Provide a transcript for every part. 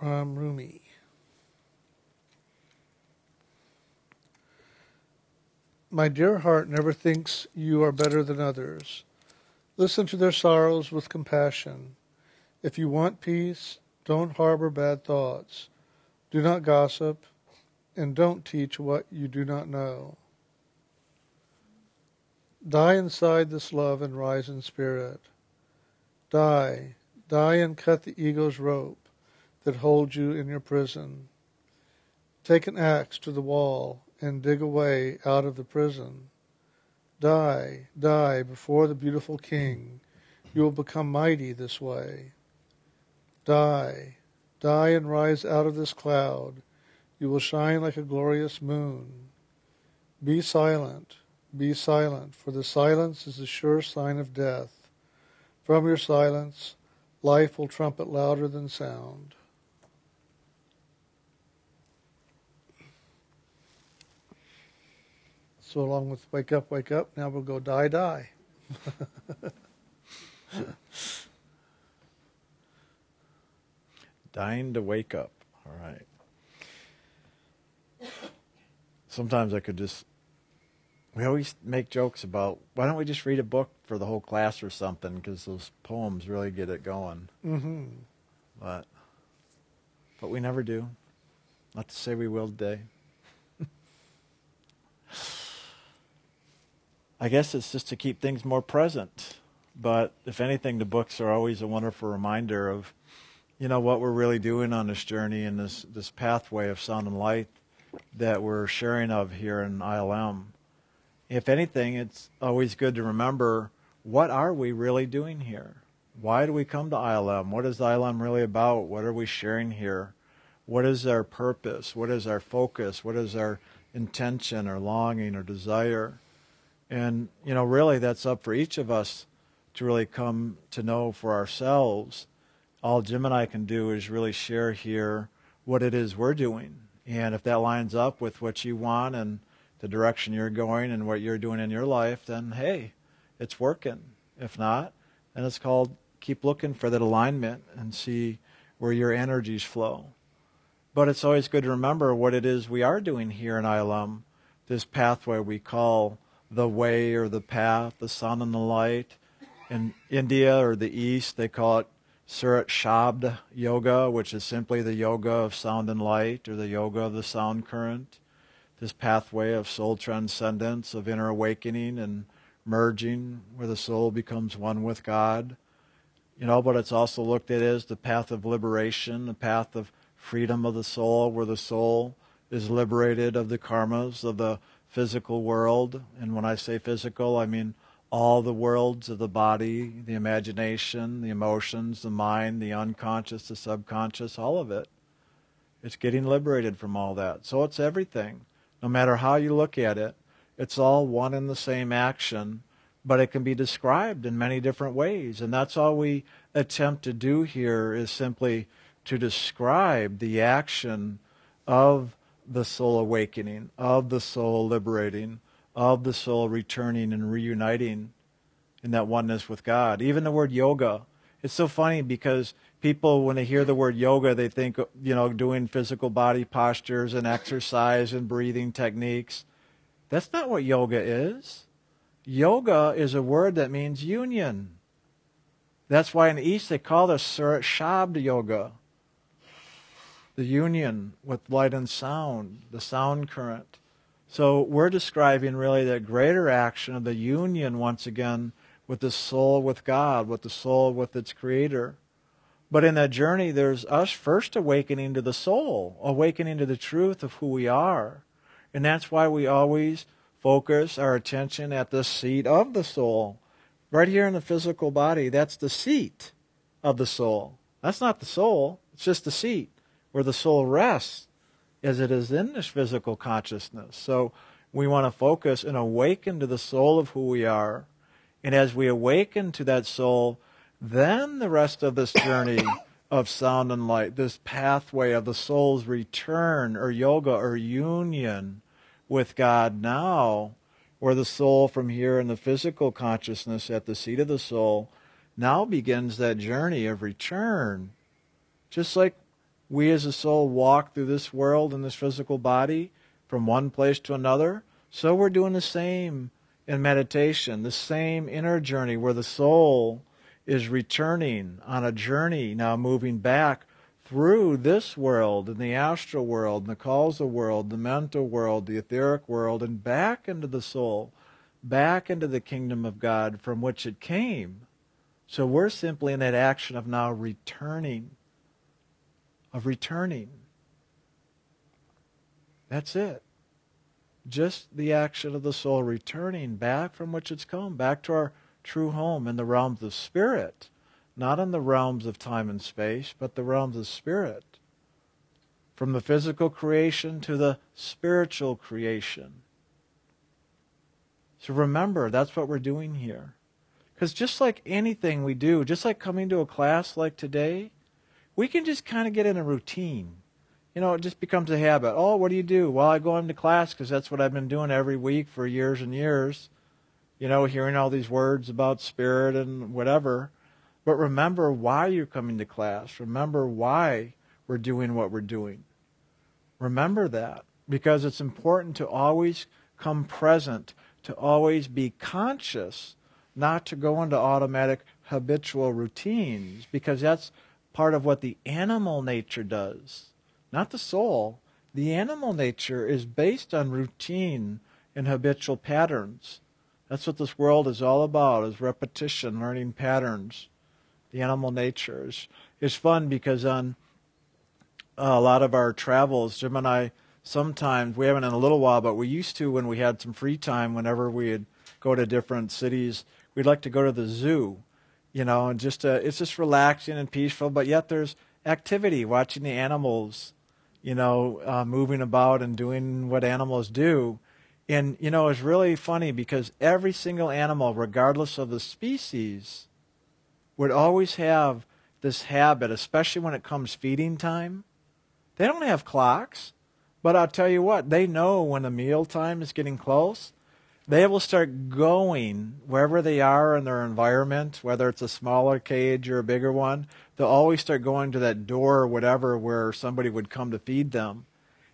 from Rumi. My dear heart never thinks you are better than others. Listen to their sorrows with compassion. If you want peace, don't harbor bad thoughts. Do not gossip, and don't teach what you do not know. Die inside this love and rise in spirit. Die, die and cut the ego's rope that holds you in your prison. Take an axe to the wall and dig a way out of the prison. Die, die before the beautiful king. You will become mighty this way. Die, die and rise out of this cloud. You will shine like a glorious moon. Be silent, for the silence is the sure sign of death. From your silence, life will trumpet louder than sound. So along with wake up, now we'll go die, die. Dying to wake up. All right. Sometimes I could just, we always make jokes about, why don't we just read a book for the whole class or something, because those poems really get it going. Mm-hmm. But we never do. Not to say we will today. I guess it's just to keep things more present. But if anything, the books are always a wonderful reminder of, you know, what we're really doing on this journey and this pathway of sound and light that we're sharing of here in ILM. If anything, it's always good to remember, what are we really doing here? Why do we come to ILM? What is ILM really about? What are we sharing here? What is our purpose? What is our focus? What is our intention or longing or desire? And, you know, really that's up for each of us to really come to know for ourselves. All Jim and I can do is really share here what it is we're doing. And if that lines up with what you want and the direction you're going and what you're doing in your life, then hey, it's working. If not, then it's called keep looking for that alignment and see where your energies flow. But it's always good to remember what it is we are doing here in ILM, this pathway we call the way or the path, the sun and the light. In India or the East, they call it Surat Shabd Yoga, which is simply the yoga of sound and light or the yoga of the sound current, this pathway of soul transcendence, of inner awakening and merging where the soul becomes one with God. You know, but it's also looked at as the path of liberation, the path of freedom of the soul, where the soul is liberated of the karmas of the physical world. And when I say physical, I mean all the worlds of the body, the imagination, the emotions, the mind, the unconscious, the subconscious, all of it. It's getting liberated from all that. So it's everything. No matter how you look at it, it's all one and the same action, but it can be described in many different ways. And that's all we attempt to do here, is simply to describe the action of the soul awakening, of the soul liberating, of the soul returning and reuniting in that oneness with God. Even the word yoga, it's so funny because people, when they hear the word yoga, they think, you know, doing physical body postures and exercise and breathing techniques. That's not what yoga is. Yoga is a word that means union. That's why in the East they call this Surat Shabd Yoga, the union with light and sound, the sound current. So we're describing really that greater action of the union once again with the soul with God, with the soul with its creator. But in that journey, there's us first awakening to the soul, awakening to the truth of who we are. And that's why we always focus our attention at the seat of the soul. Right here in the physical body, that's the seat of the soul. That's not the soul, it's just the seat where the soul rests, as it is in this physical consciousness. So we want to focus and awaken to the soul of who we are. And as we awaken to that soul, then the rest of this journey of sound and light, this pathway of the soul's return or yoga or union with God now, where the soul from here in the physical consciousness at the seat of the soul now begins that journey of return. Just like we as a soul walk through this world and this physical body from one place to another, so we're doing the same in meditation, the same inner journey where the soul is returning on a journey, now moving back through this world and the astral world and the causal world, the mental world, the etheric world, and back into the soul, back into the kingdom of God from which it came. So we're simply in that action of now returning, of returning. That's it. Just the action of the soul returning back from which it's come, back to our true home in the realms of spirit, not in the realms of time and space, but the realms of spirit, from the physical creation to the spiritual creation. So remember, that's what we're doing here. Because just like anything we do, just like coming to a class like today, we can just kind of get in a routine. You know, it just becomes a habit. Oh, what do you do? Well, I go into class because that's what I've been doing every week for years and years. You know, hearing all these words about spirit and whatever. But remember why you're coming to class. Remember why we're doing what we're doing. Remember that, because it's important to always come present, to always be conscious, not to go into automatic habitual routines, because that's part of what the animal nature does, not the soul. The animal nature is based on routine and habitual patterns. That's what this world is all about, is repetition, learning patterns. The animal nature is fun because on a lot of our travels, Jim and I, sometimes, we haven't in a little while, but we used to when we had some free time, whenever we'd go to different cities, we'd like to go to the zoo, you know, and just it's just relaxing and peaceful, but yet there's activity, watching the animals, you know, moving about and doing what animals do. And, you know, it's really funny because every single animal, regardless of the species, would always have this habit, especially when it comes feeding time. They don't have clocks, but I'll tell you what, they know when the meal time is getting close. They will start going wherever they are in their environment, whether it's a smaller cage or a bigger one. They'll always start going to that door or whatever where somebody would come to feed them.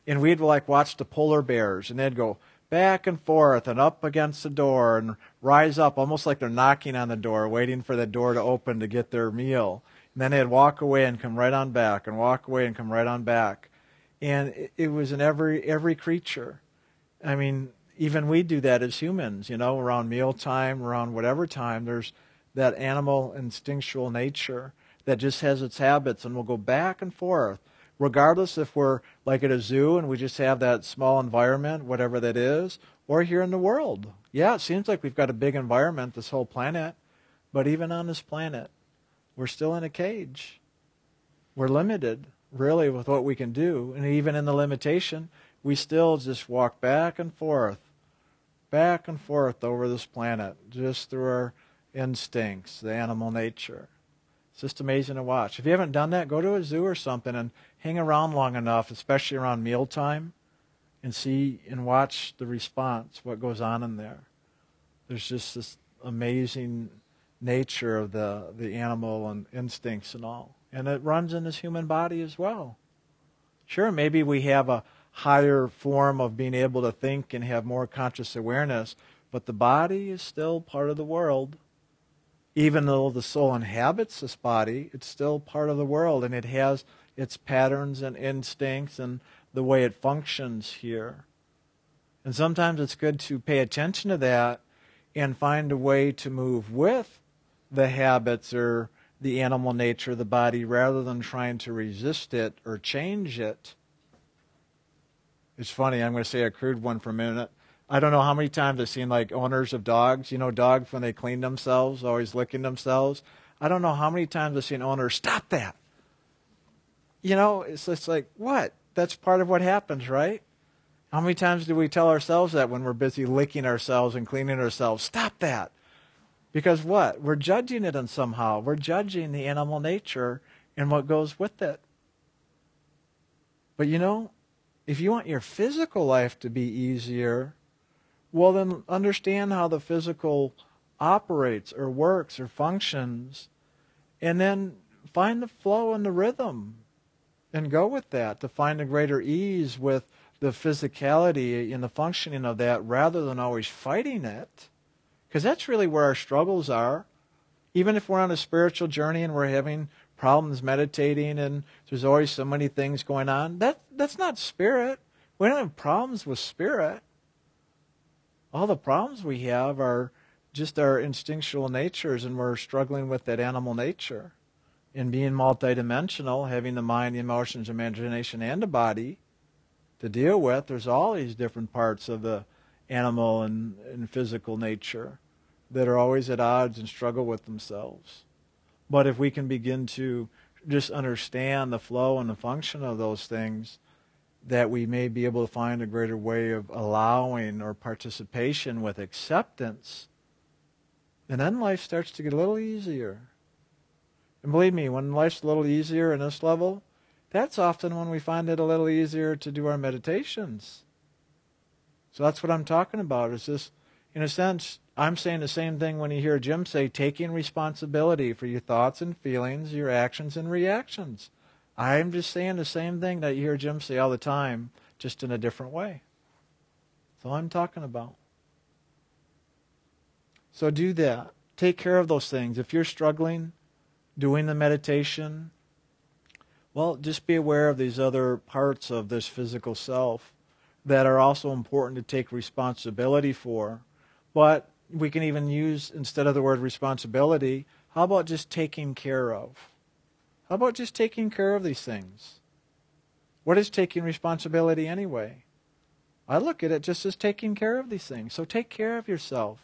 And we'd like watch the polar bears, and they'd go back and forth and up against the door and rise up almost like they're knocking on the door, waiting for the door to open to get their meal. And then they'd walk away and come right on back, and walk away and come right on back. And it was in every creature. I mean, even we do that as humans, you know, around mealtime, around whatever time, there's that animal instinctual nature that just has its habits and will go back and forth. Regardless if we're like at a zoo and we just have that small environment, whatever that is, or here in the world. Yeah, it seems like we've got a big environment, this whole planet, but even on this planet, we're still in a cage. We're limited, really, with what we can do. And even in the limitation, we still just walk back and forth over this planet, just through our instincts, the animal nature. It's just amazing to watch. If you haven't done that, go to a zoo or something and hang around long enough, especially around mealtime, and see and watch the response, what goes on in there. There's just this amazing nature of the animal and instincts and all. And it runs in this human body as well. Sure, maybe we have a higher form of being able to think and have more conscious awareness, but the body is still part of the world. Even though the soul inhabits this body, it's still part of the world, and it has its patterns and instincts and the way it functions here. And sometimes it's good to pay attention to that and find a way to move with the habits or the animal nature of the body rather than trying to resist it or change it. It's funny, I'm going to say a crude one for a minute. I don't know how many times I've seen like owners of dogs, you know, dogs when they clean themselves, always licking themselves. I don't know how many times I've seen owners, stop that. You know, it's just like, what? That's part of what happens, right? How many times do we tell ourselves that when we're busy licking ourselves and cleaning ourselves? Stop that. Because what? We're judging it in somehow. We're judging the animal nature and what goes with it. But you know, if you want your physical life to be easier, well, then understand how the physical operates or works or functions, and then find the flow and the rhythm then go with that, to find a greater ease with the physicality and the functioning of that rather than always fighting it. Because that's really where our struggles are. Even if we're on a spiritual journey and we're having problems meditating and there's always so many things going on, that's not spirit. We don't have problems with spirit. All the problems we have are just our instinctual natures, and we're struggling with that animal nature. And being multidimensional, having the mind, the emotions, imagination, and the body to deal with, there's all these different parts of the animal and physical nature that are always at odds and struggle with themselves. But if we can begin to just understand the flow and the function of those things, that we may be able to find a greater way of allowing or participation with acceptance, and then life starts to get a little easier. And believe me, when life's a little easier in this level, that's often when we find it a little easier to do our meditations. So that's what I'm talking about, is this, in a sense, I'm saying the same thing when you hear Jim say, taking responsibility for your thoughts and feelings, your actions and reactions. I'm just saying the same thing that you hear Jim say all the time, just in a different way. That's all I'm talking about. So do that. Take care of those things. If you're struggling doing the meditation, well, just be aware of these other parts of this physical self that are also important to take responsibility for. But we can even use, instead of the word responsibility, how about just taking care of? How about just taking care of these things? What is taking responsibility anyway? I look at it just as taking care of these things. So take care of yourself.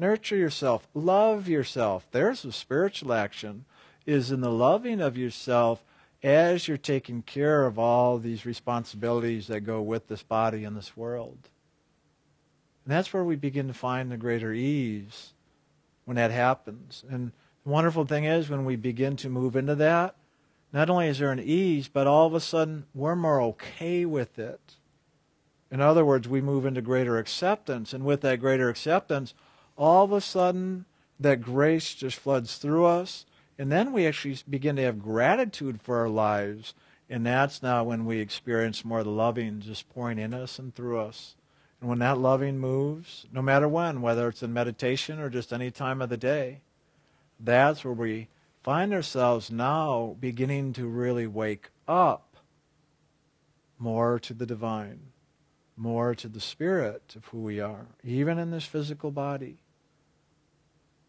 Nurture yourself. Love yourself. There's the spiritual action, is in the loving of yourself as you're taking care of all these responsibilities that go with this body and this world. And that's where we begin to find the greater ease when that happens. And the wonderful thing is, when we begin to move into that, not only is there an ease, but all of a sudden we're more okay with it. In other words, we move into greater acceptance, and with that greater acceptance, all of a sudden, that grace just floods through us, and then we actually begin to have gratitude for our lives, and that's now when we experience more of the loving just pouring in us and through us. And when that loving moves, no matter when, whether it's in meditation or just any time of the day, that's where we find ourselves now beginning to really wake up more to the divine, more to the spirit of who we are, even in this physical body.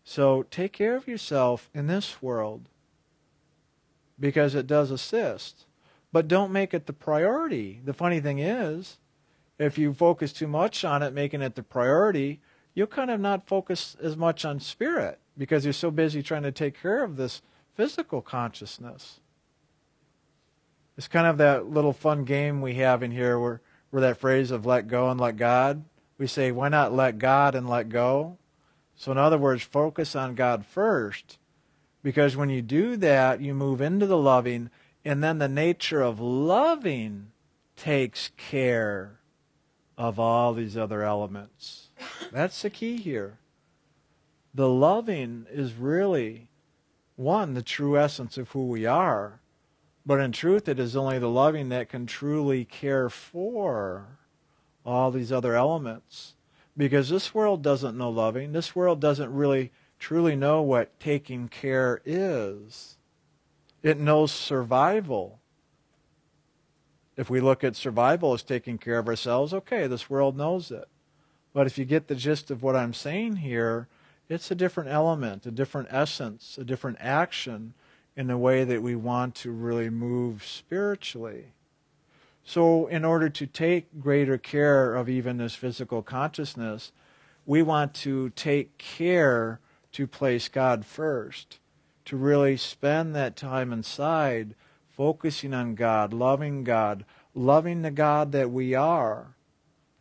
So take care of yourself in this world, because it does assist. But don't make it the priority. The funny thing is, if you focus too much on it, making it the priority, you'll kind of not focus as much on spirit, because you're so busy trying to take care of this physical consciousness. It's kind of that little fun game we have in here where that phrase of let go and let God, we say, why not let God and let go? So in other words, focus on God first, because when you do that, you move into the loving, and then the nature of loving takes care of all these other elements. That's the key here. The loving is really, one, the true essence of who we are, but in truth, it is only the loving that can truly care for all these other elements. Because this world doesn't know loving. This world doesn't really truly know what taking care is. It knows survival. If we look at survival as taking care of ourselves, okay, this world knows it. But if you get the gist of what I'm saying here, it's a different element, a different essence, a different action in the way that we want to really move spiritually. So in order to take greater care of even this physical consciousness, we want to take care to place God first, to really spend that time inside focusing on God, loving the God that we are.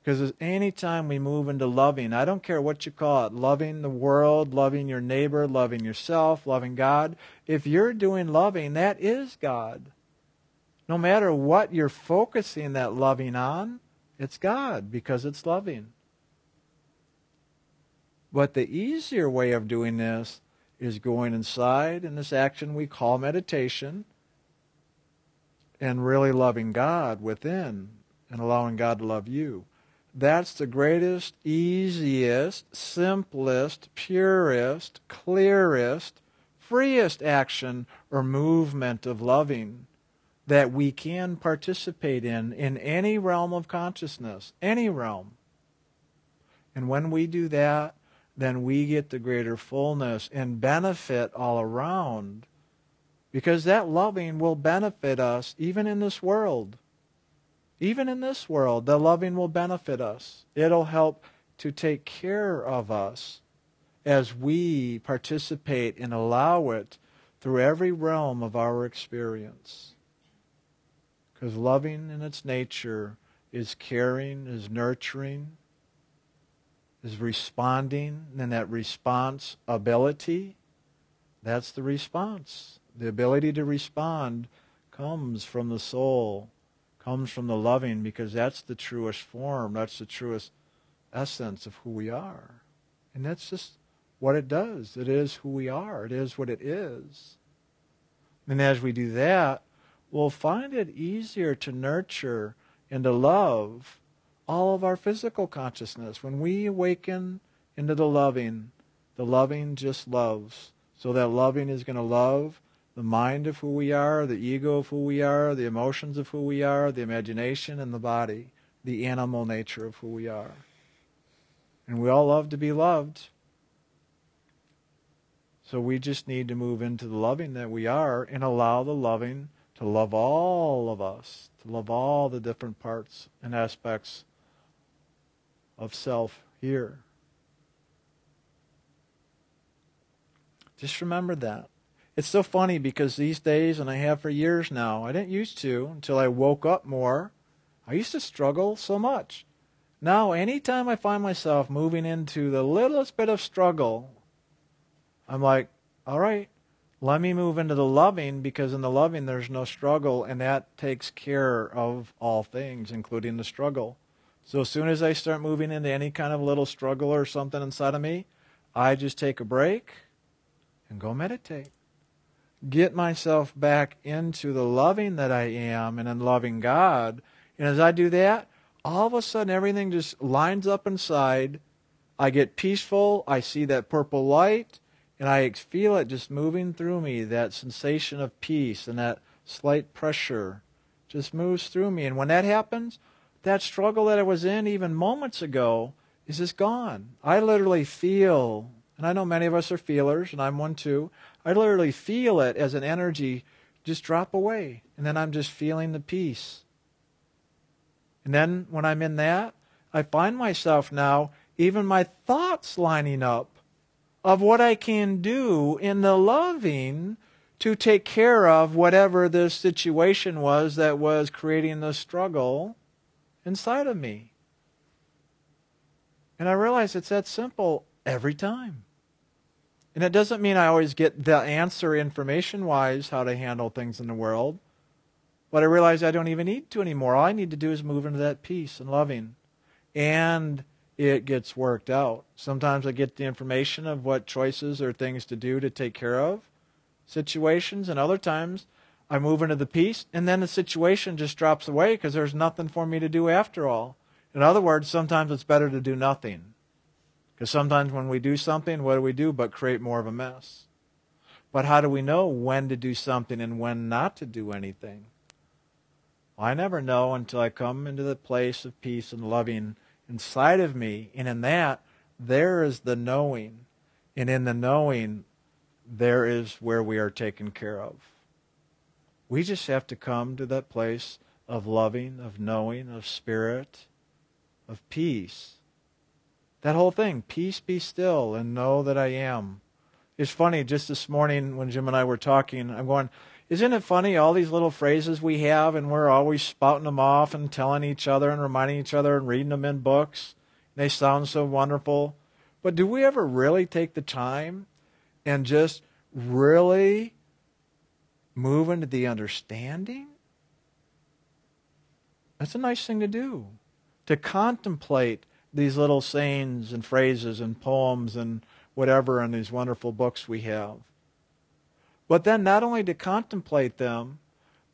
Because any time we move into loving, I don't care what you call it, loving the world, loving your neighbor, loving yourself, loving God, if you're doing loving, that is God. No matter what you're focusing that loving on, it's God, because it's loving. But the easier way of doing this is going inside in this action we call meditation, and really loving God within and allowing God to love you. That's the greatest, easiest, simplest, purest, clearest, freest action or movement of loving that we can participate in any realm of consciousness, any realm. And when we do that, then we get the greater fullness and benefit all around, because that loving will benefit us even in this world. Even in this world, the loving will benefit us. It'll help to take care of us as we participate and allow it through every realm of our experience. Because loving in its nature is caring, is nurturing, is responding, and that response ability, that's the response. The ability to respond comes from the soul, comes from the loving, because that's the truest form, that's the truest essence of who we are. And that's just what it does. It is who we are. It is what it is. And as we do that, we'll find it easier to nurture and to love all of our physical consciousness. When we awaken into the loving just loves. So that loving is going to love the mind of who we are, the ego of who we are, the emotions of who we are, the imagination and the body, the animal nature of who we are. And we all love to be loved. So we just need to move into the loving that we are and allow the loving to love all of us, to love all the different parts and aspects of self here. Just remember that. It's so funny because these days, and I have for years now, I didn't used to until I woke up more. I used to struggle so much. Now, anytime I find myself moving into the littlest bit of struggle, I'm like, all right, let me move into the loving, because in the loving there's no struggle, and that takes care of all things, including the struggle. So as soon as I start moving into any kind of little struggle or something inside of me, I just take a break and go meditate. Get myself back into the loving that I am and in loving God. And as I do that, all of a sudden everything just lines up inside. I get peaceful. I see that purple light, and I feel it just moving through me, that sensation of peace and that slight pressure just moves through me. And when that happens, that struggle that I was in even moments ago is just gone. I literally feel, and I know many of us are feelers, and I'm one too, I literally feel it as an energy just drop away, and then I'm just feeling the peace. And then when I'm in that, I find myself now, even my thoughts lining up of what I can do in the loving to take care of whatever this situation was that was creating the struggle inside of me. And I realize it's that simple every time. And it doesn't mean I always get the answer information-wise how to handle things in the world. But I realize I don't even need to anymore. All I need to do is move into that peace and loving. And it gets worked out. Sometimes I get the information of what choices or things to do to take care of situations. And other times I move into the peace, and then the situation just drops away because there's nothing for me to do after all. In other words, sometimes it's better to do nothing. Because sometimes when we do something, what do we do but create more of a mess? But how do we know when to do something and when not to do anything? Well, I never know until I come into the place of peace and loving inside of me. And in that, there is the knowing. And in the knowing, there is where we are taken care of. We just have to come to that place of loving, of knowing, of spirit, of peace. That whole thing, peace be still and know that I am. It's funny, just this morning when Jim and I were talking, I'm going, isn't it funny all these little phrases we have, and we're always spouting them off and telling each other and reminding each other and reading them in books. They sound so wonderful. But do we ever really take the time and just really move into the understanding? That's a nice thing to do, to contemplate these little sayings and phrases and poems and whatever in these wonderful books we have. But then not only to contemplate them,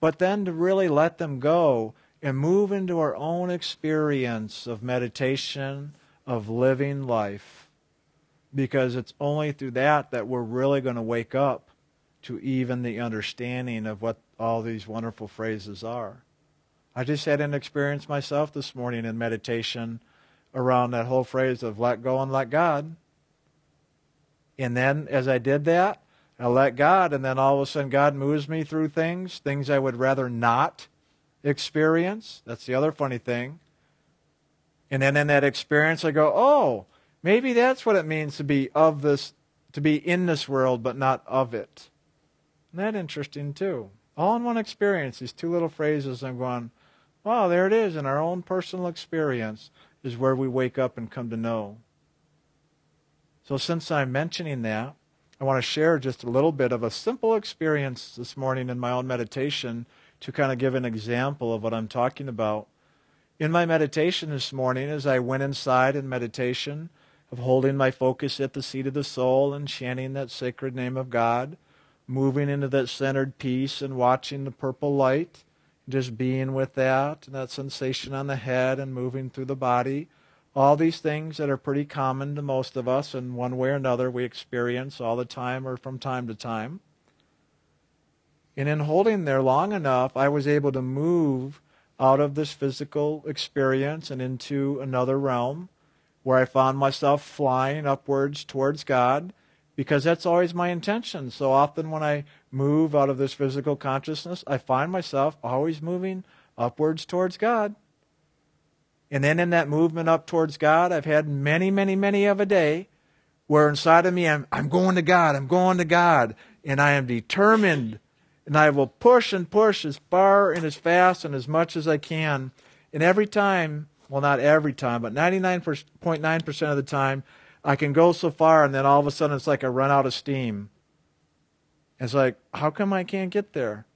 but then to really let them go and move into our own experience of meditation, of living life, because it's only through that that we're really going to wake up to even the understanding of what all these wonderful phrases are. I just had an experience myself this morning in meditation around that whole phrase of let go and let God. And then as I did that, I let God, and then all of a sudden God moves me through things, things I would rather not experience. That's the other funny thing. And then in that experience I go, oh, maybe that's what it means to be of this, to be in this world but not of it. Isn't that interesting too? All in one experience, these two little phrases, I'm going, wow, there it is, in our own personal experience is where we wake up and come to know. So since I'm mentioning that, I want to share just a little bit of a simple experience this morning in my own meditation to kind of give an example of what I'm talking about. In my meditation this morning, as I went inside in meditation of holding my focus at the seat of the soul and chanting that sacred name of God, moving into that centered peace and watching the purple light, just being with that and that sensation on the head and moving through the body, all these things that are pretty common to most of us in one way or another we experience all the time or from time to time. And in holding there long enough, I was able to move out of this physical experience and into another realm where I found myself flying upwards towards God, because that's always my intention. So often when I move out of this physical consciousness, I find myself always moving upwards towards God. And then in that movement up towards God, I've had many, many, many of a day where inside of me, I'm going to God, I'm going to God, and I am determined, and I will push and push as far and as fast and as much as I can. And every time, well, not every time, but 99.9% of the time, I can go so far, and then all of a sudden it's like I run out of steam. It's like, how come I can't get there?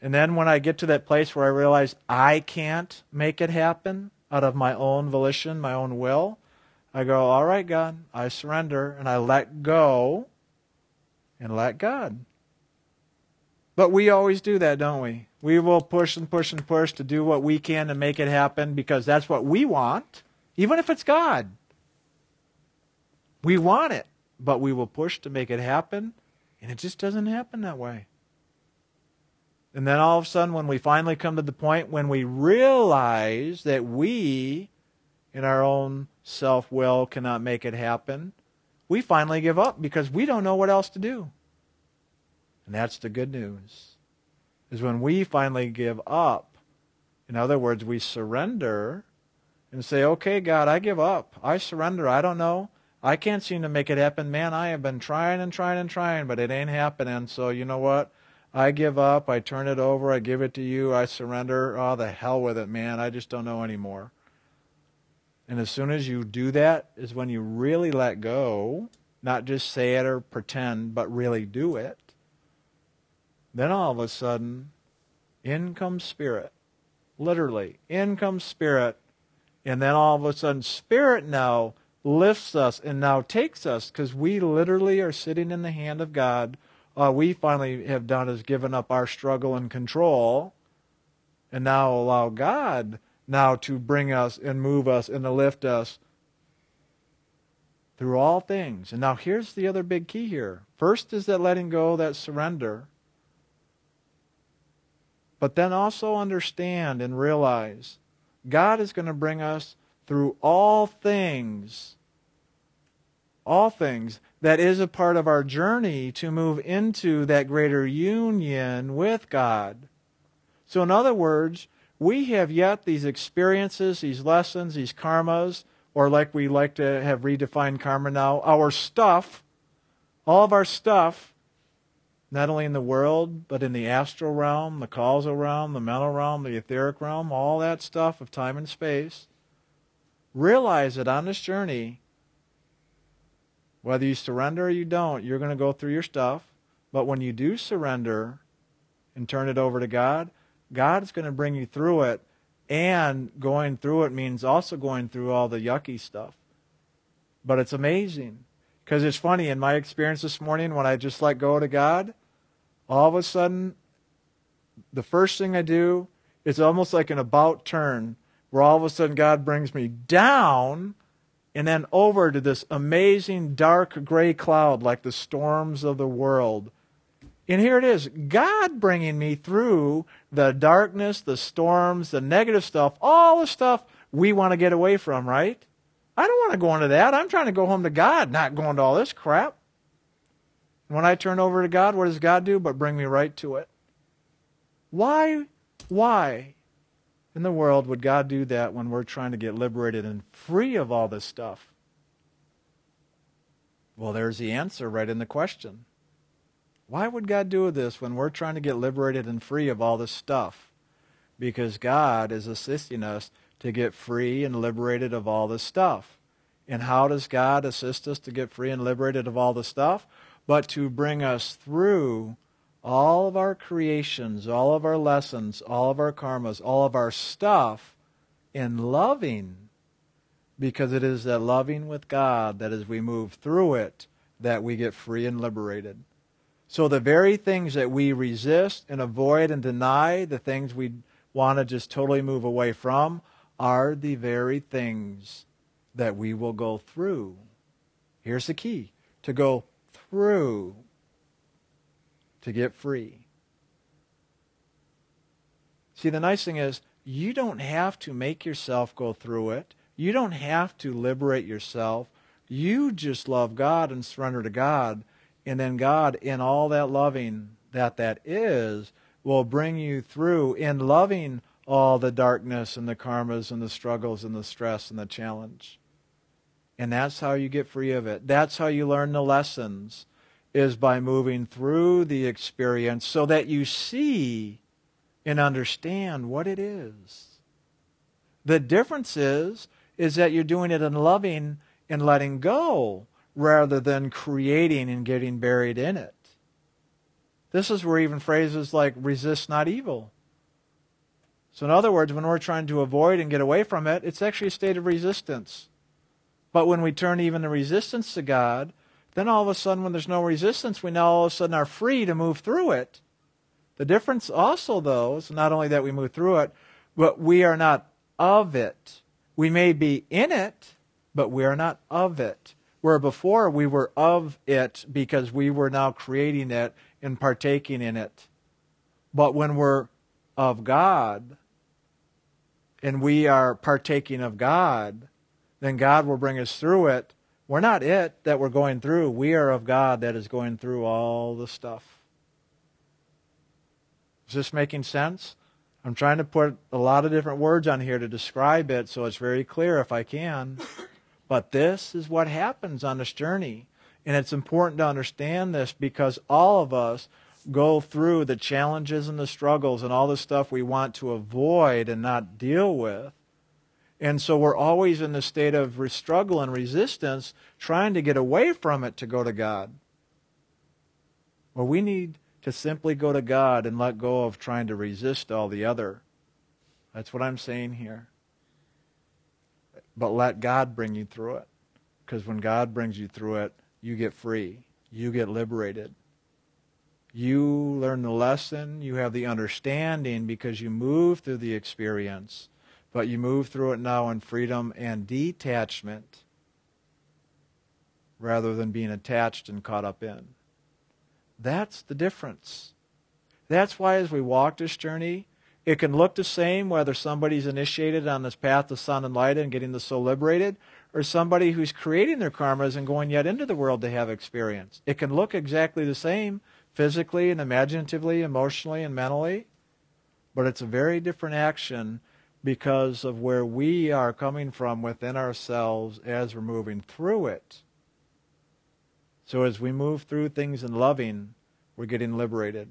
And then when I get to that place where I realize I can't make it happen out of my own volition, my own will, I go, all right, God, I surrender, and I let go and let God. But we always do that, don't we? We will push and push and push to do what we can to make it happen because that's what we want, even if it's God. We want it, but we will push to make it happen, and it just doesn't happen that way. And then all of a sudden, when we finally come to the point when we realize that we, in our own self-will, cannot make it happen, we finally give up because we don't know what else to do. And that's the good news, is when we finally give up, in other words, we surrender and say, okay, God, I give up. I surrender. I don't know. I can't seem to make it happen. Man, I have been trying and trying and trying, but it ain't happening. So you know what? I give up, I turn it over, I give it to you, I surrender. Oh, the hell with it, man. I just don't know anymore. And as soon as you do that is when you really let go, not just say it or pretend, but really do it. Then all of a sudden, in comes Spirit. Literally, in comes Spirit. And then all of a sudden, Spirit now lifts us and now takes us, because we literally are sitting in the hand of God. All we finally have done is given up our struggle and control, and now allow God now to bring us and move us and to lift us through all things. And now here's the other big key here. First is that letting go, that surrender. But then also understand and realize God is going to bring us through all things, that is a part of our journey to move into that greater union with God. So in other words, we have yet these experiences, these lessons, these karmas, or like we like to have redefined karma now, our stuff, all of our stuff, not only in the world, but in the astral realm, the causal realm, the mental realm, the etheric realm, all that stuff of time and space. Realize that on this journey, whether you surrender or you don't, you're going to go through your stuff. But when you do surrender and turn it over to God, God is going to bring you through it. And going through it means also going through all the yucky stuff. But it's amazing. Because it's funny, in my experience this morning, when I just let go to God, all of a sudden, the first thing I do is almost like an about turn where all of a sudden God brings me down and then over to this amazing dark gray cloud like the storms of the world. And here it is, God bringing me through the darkness, the storms, the negative stuff, all the stuff we want to get away from, right? I don't want to go into that. I'm trying to go home to God, not going to all this crap. When I turn over to God, what does God do but bring me right to it? Why in the world would God do that when we're trying to get liberated and free of all this stuff? Well, there's the answer right in the question. Why would God do this when we're trying to get liberated and free of all this stuff? Because God is assisting us to get free and liberated of all this stuff. And how does God assist us to get free and liberated of all this stuff? But to bring us through all of our creations, all of our lessons, all of our karmas, all of our stuff in loving. Because it is that loving with God that as we move through it, that we get free and liberated. So the very things that we resist and avoid and deny, the things we want to just totally move away from, are the very things that we will go through. Here's the key, to go through to get free. See, the nice thing is, you don't have to make yourself go through it. You don't have to liberate yourself. You just love God and surrender to God. And then God, in all that loving that is, will bring you through in loving all the darkness and the karmas and the struggles and the stress and the challenge. And that's how you get free of it. That's how you learn the lessons, is by moving through the experience so that you see and understand what it is. The difference is that you're doing it in loving and letting go rather than creating and getting buried in it. This is where even phrases like resist not evil. So in other words, when we're trying to avoid and get away from it, it's actually a state of resistance. But when we turn even the resistance to God, then all of a sudden when there's no resistance, we now all of a sudden are free to move through it. The difference also, though, is not only that we move through it, but we are not of it. We may be in it, but we are not of it. Where before we were of it because we were now creating it and partaking in it. But when we're of God, and we are partaking of God, then God will bring us through it. We're not it that we're going through. We are of God that is going through all the stuff. Is this making sense? I'm trying to put a lot of different words on here to describe it so it's very clear if I can. But this is what happens on this journey. And it's important to understand this because all of us go through the challenges and the struggles and all the stuff we want to avoid and not deal with. And so we're always in the state of struggle and resistance, trying to get away from it to go to God. Well, we need to simply go to God and let go of trying to resist all the other. That's what I'm saying here. But let God bring you through it. Because when God brings you through it, you get free. You get liberated. You learn the lesson, you have the understanding because you move through the experience, but you move through it now in freedom and detachment rather than being attached and caught up in. That's the difference. That's why as we walk this journey, it can look the same whether somebody's initiated on this path of sun and light and getting the soul liberated, or somebody who's creating their karmas and going yet into the world to have experience. It can look exactly the same physically and imaginatively, emotionally and mentally, but it's a very different action because of where we are coming from within ourselves as we're moving through it. So as we move through things in loving, we're getting liberated.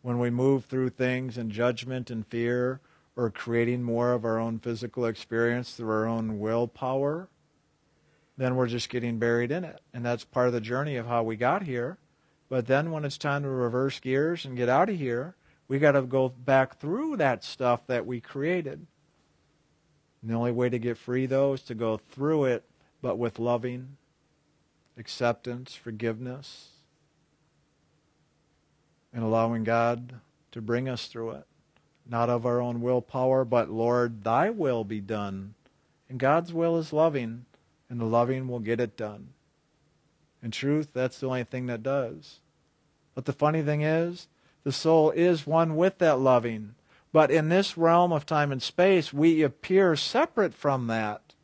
When we move through things in judgment and fear, or creating more of our own physical experience through our own willpower, then we're just getting buried in it. And that's part of the journey of how we got here. But then when it's time to reverse gears and get out of here, we got to go back through that stuff that we created. And the only way to get free, though, is to go through it, but with loving, acceptance, forgiveness, and allowing God to bring us through it. Not of our own willpower, but, Lord, thy will be done. And God's will is loving, and the loving will get it done. In truth, that's the only thing that does. But the funny thing is, the soul is one with that loving. But in this realm of time and space, we appear separate from that.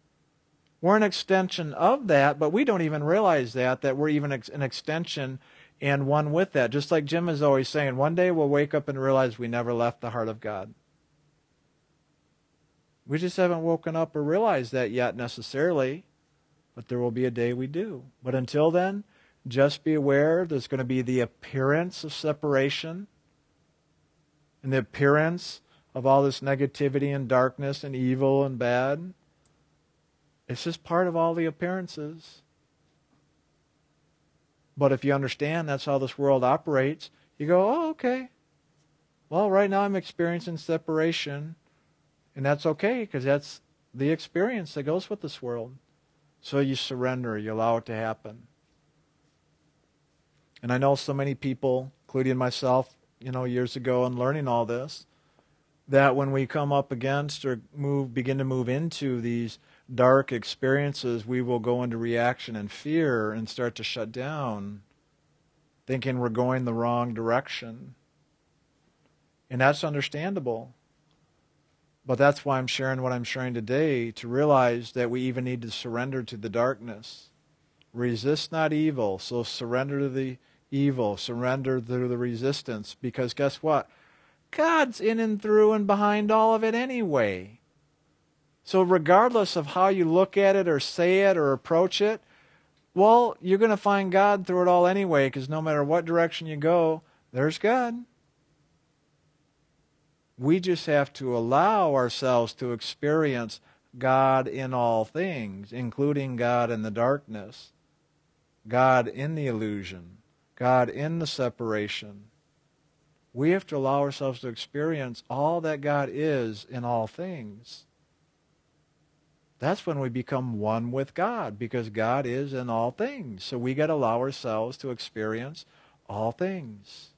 We're an extension of that, but we don't even realize that we're even an extension and one with that. Just like Jim is always saying, one day we'll wake up and realize we never left the heart of God. We just haven't woken up or realized that yet necessarily, but there will be a day we do. But until then, just be aware there's going to be the appearance of separation and the appearance of all this negativity and darkness and evil and bad. It's just part of all the appearances. But if you understand that's how this world operates, you go, oh, okay. Well, right now I'm experiencing separation, and that's okay because that's the experience that goes with this world. So you surrender, you allow it to happen. And I know so many people, including myself, years ago in learning all this, that when we come up against or begin to move into these dark experiences, we will go into reaction and fear and start to shut down, thinking we're going the wrong direction. And that's understandable. But that's why I'm sharing what I'm sharing today, to realize that we even need to surrender to the darkness. Resist not evil, so surrender to the evil, surrender to the resistance, because guess what? God's in and through and behind all of it anyway. So regardless of how you look at it or say it or approach it, well, you're going to find God through it all anyway, because no matter what direction you go, there's God. We just have to allow ourselves to experience God in all things, including God in the darkness, God in the illusion, God in the separation. We have to allow ourselves to experience all that God is in all things. That's when we become one with God, because God is in all things. So we got to allow ourselves to experience all things,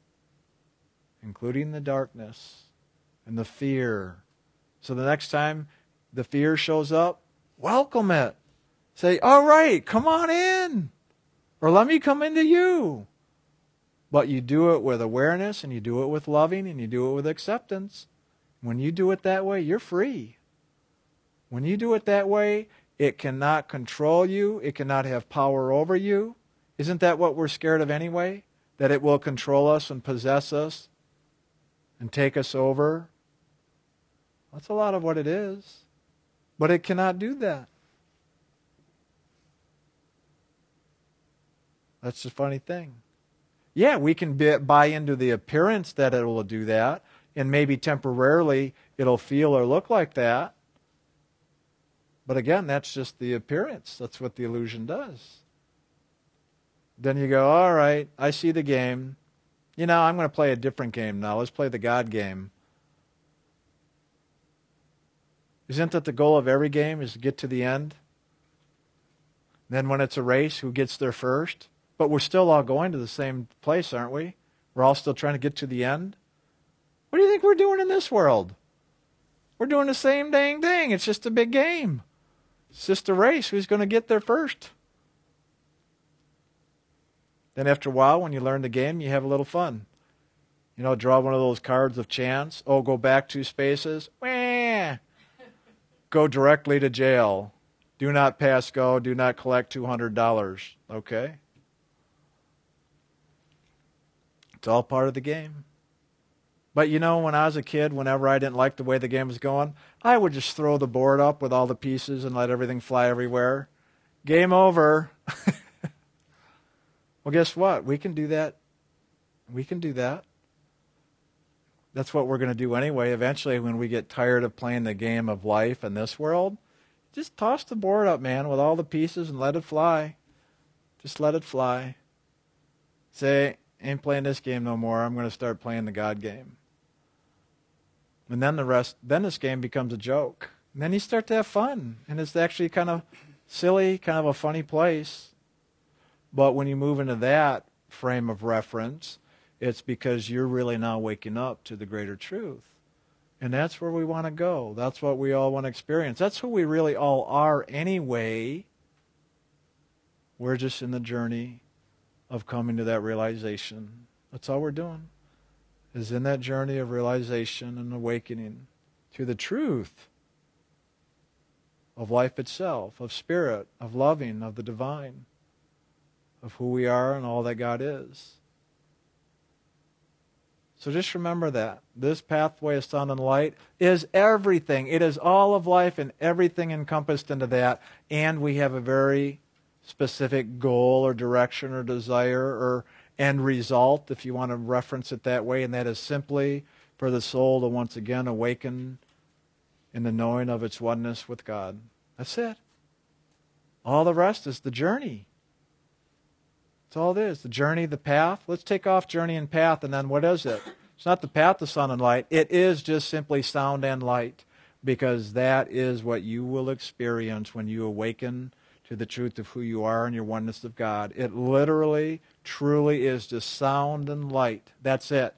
including the darkness and the fear. So the next time the fear shows up, welcome it. Say, all right, come on in, or let me come into you. But you do it with awareness, and you do it with loving, and you do it with acceptance. When you do it that way, you're free. When you do it that way, it cannot control you. It cannot have power over you. Isn't that what we're scared of anyway? That it will control us and possess us and take us over? That's a lot of what it is. But it cannot do that. That's the funny thing. Yeah, we can buy into the appearance that it will do that, and maybe temporarily it'll feel or look like that. But again, that's just the appearance. That's what the illusion does. Then you go, all right, I see the game. I'm going to play a different game now. Let's play the God game. Isn't that the goal of every game, is to get to the end? And then when it's a race, who gets there first? But we're still all going to the same place, aren't we? We're all still trying to get to the end. What do you think we're doing in this world? We're doing the same dang thing. It's just a big game. It's just a race. Who's going to get there first? Then after a while, when you learn the game, you have a little fun. Draw one of those cards of chance. Oh, go back 2 spaces. Wah! Go directly to jail. Do not pass go. Do not collect $200. Okay? It's all part of the game. But when I was a kid, whenever I didn't like the way the game was going, I would just throw the board up with all the pieces and let everything fly everywhere. Game over. Well, guess what? We can do that. We can do that. That's what we're going to do anyway. Eventually, when we get tired of playing the game of life in this world, just toss the board up, man, with all the pieces and let it fly. Just let it fly. Say, ain't playing this game no more. I'm going to start playing the God game. And then this game becomes a joke. And then you start to have fun. And it's actually kind of silly, kind of a funny place. But when you move into that frame of reference, It's because you're really now waking up to the greater truth. And that's where we want to go. That's what we all want to experience. That's who we really all are anyway. We're just in the journey of coming to that realization. That's all we're doing, is in that journey of realization and awakening to the truth of life itself, of spirit, of loving, of the divine, of who we are and all that God is. So just remember that. This pathway of sound and light is everything. It is all of life and everything encompassed into that. And we have a very specific goal or direction or desire or end result, if you want to reference it that way. And that is simply for the soul to once again awaken in the knowing of its oneness with God. That's it. All the rest is the journey. That's all it is, the journey, the path. Let's take off journey and path, and then what is it? It's not the path to sound and light. It is just simply sound and light, because that is what you will experience when you awaken to the truth of who you are and your oneness of God. It literally, truly is just sound and light. That's it.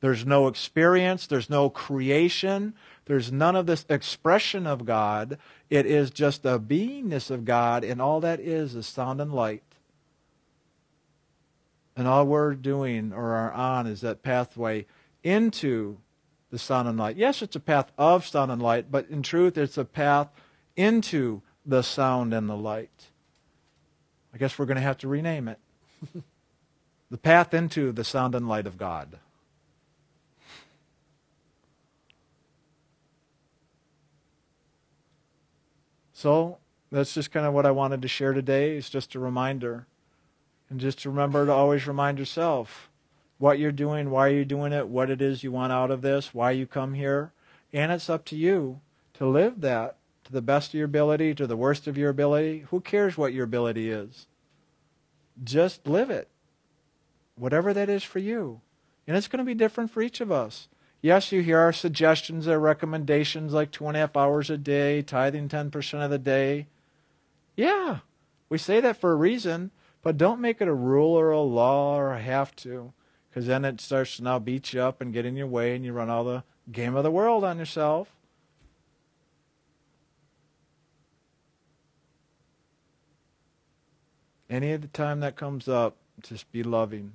There's no experience. There's no creation. There's none of this expression of God. It is just the beingness of God, and all that is sound and light. And all we're doing or are on is that pathway into the sound and light. Yes, it's a path of sound and light, but in truth, it's a path into the sound and the light. I guess we're going to have to rename it. The path into the sound and light of God. So that's just kind of what I wanted to share today. It's just a reminder. And just remember to always remind yourself what you're doing, why you're doing it, what it is you want out of this, why you come here. And it's up to you to live that to the best of your ability, to the worst of your ability. Who cares what your ability is? Just live it, whatever that is for you. And it's going to be different for each of us. Yes, you hear our suggestions, our recommendations, like 2.5 hours a day, tithing 10% of the day. Yeah, we say that for a reason. But don't make it a rule or a law or a have to, because then it starts to now beat you up and get in your way, and you run all the game of the world on yourself. Any of the time that comes up, just be loving.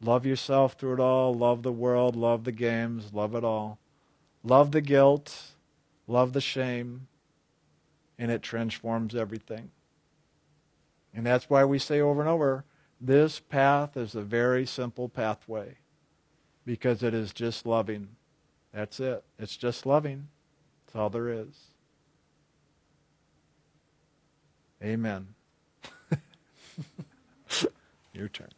Love yourself through it all. Love the world. Love the games. Love it all. Love the guilt. Love the shame. And it transforms everything. And that's why we say over and over, this path is a very simple pathway, because it is just loving. That's it. It's just loving. That's all there is. Amen. Your turn.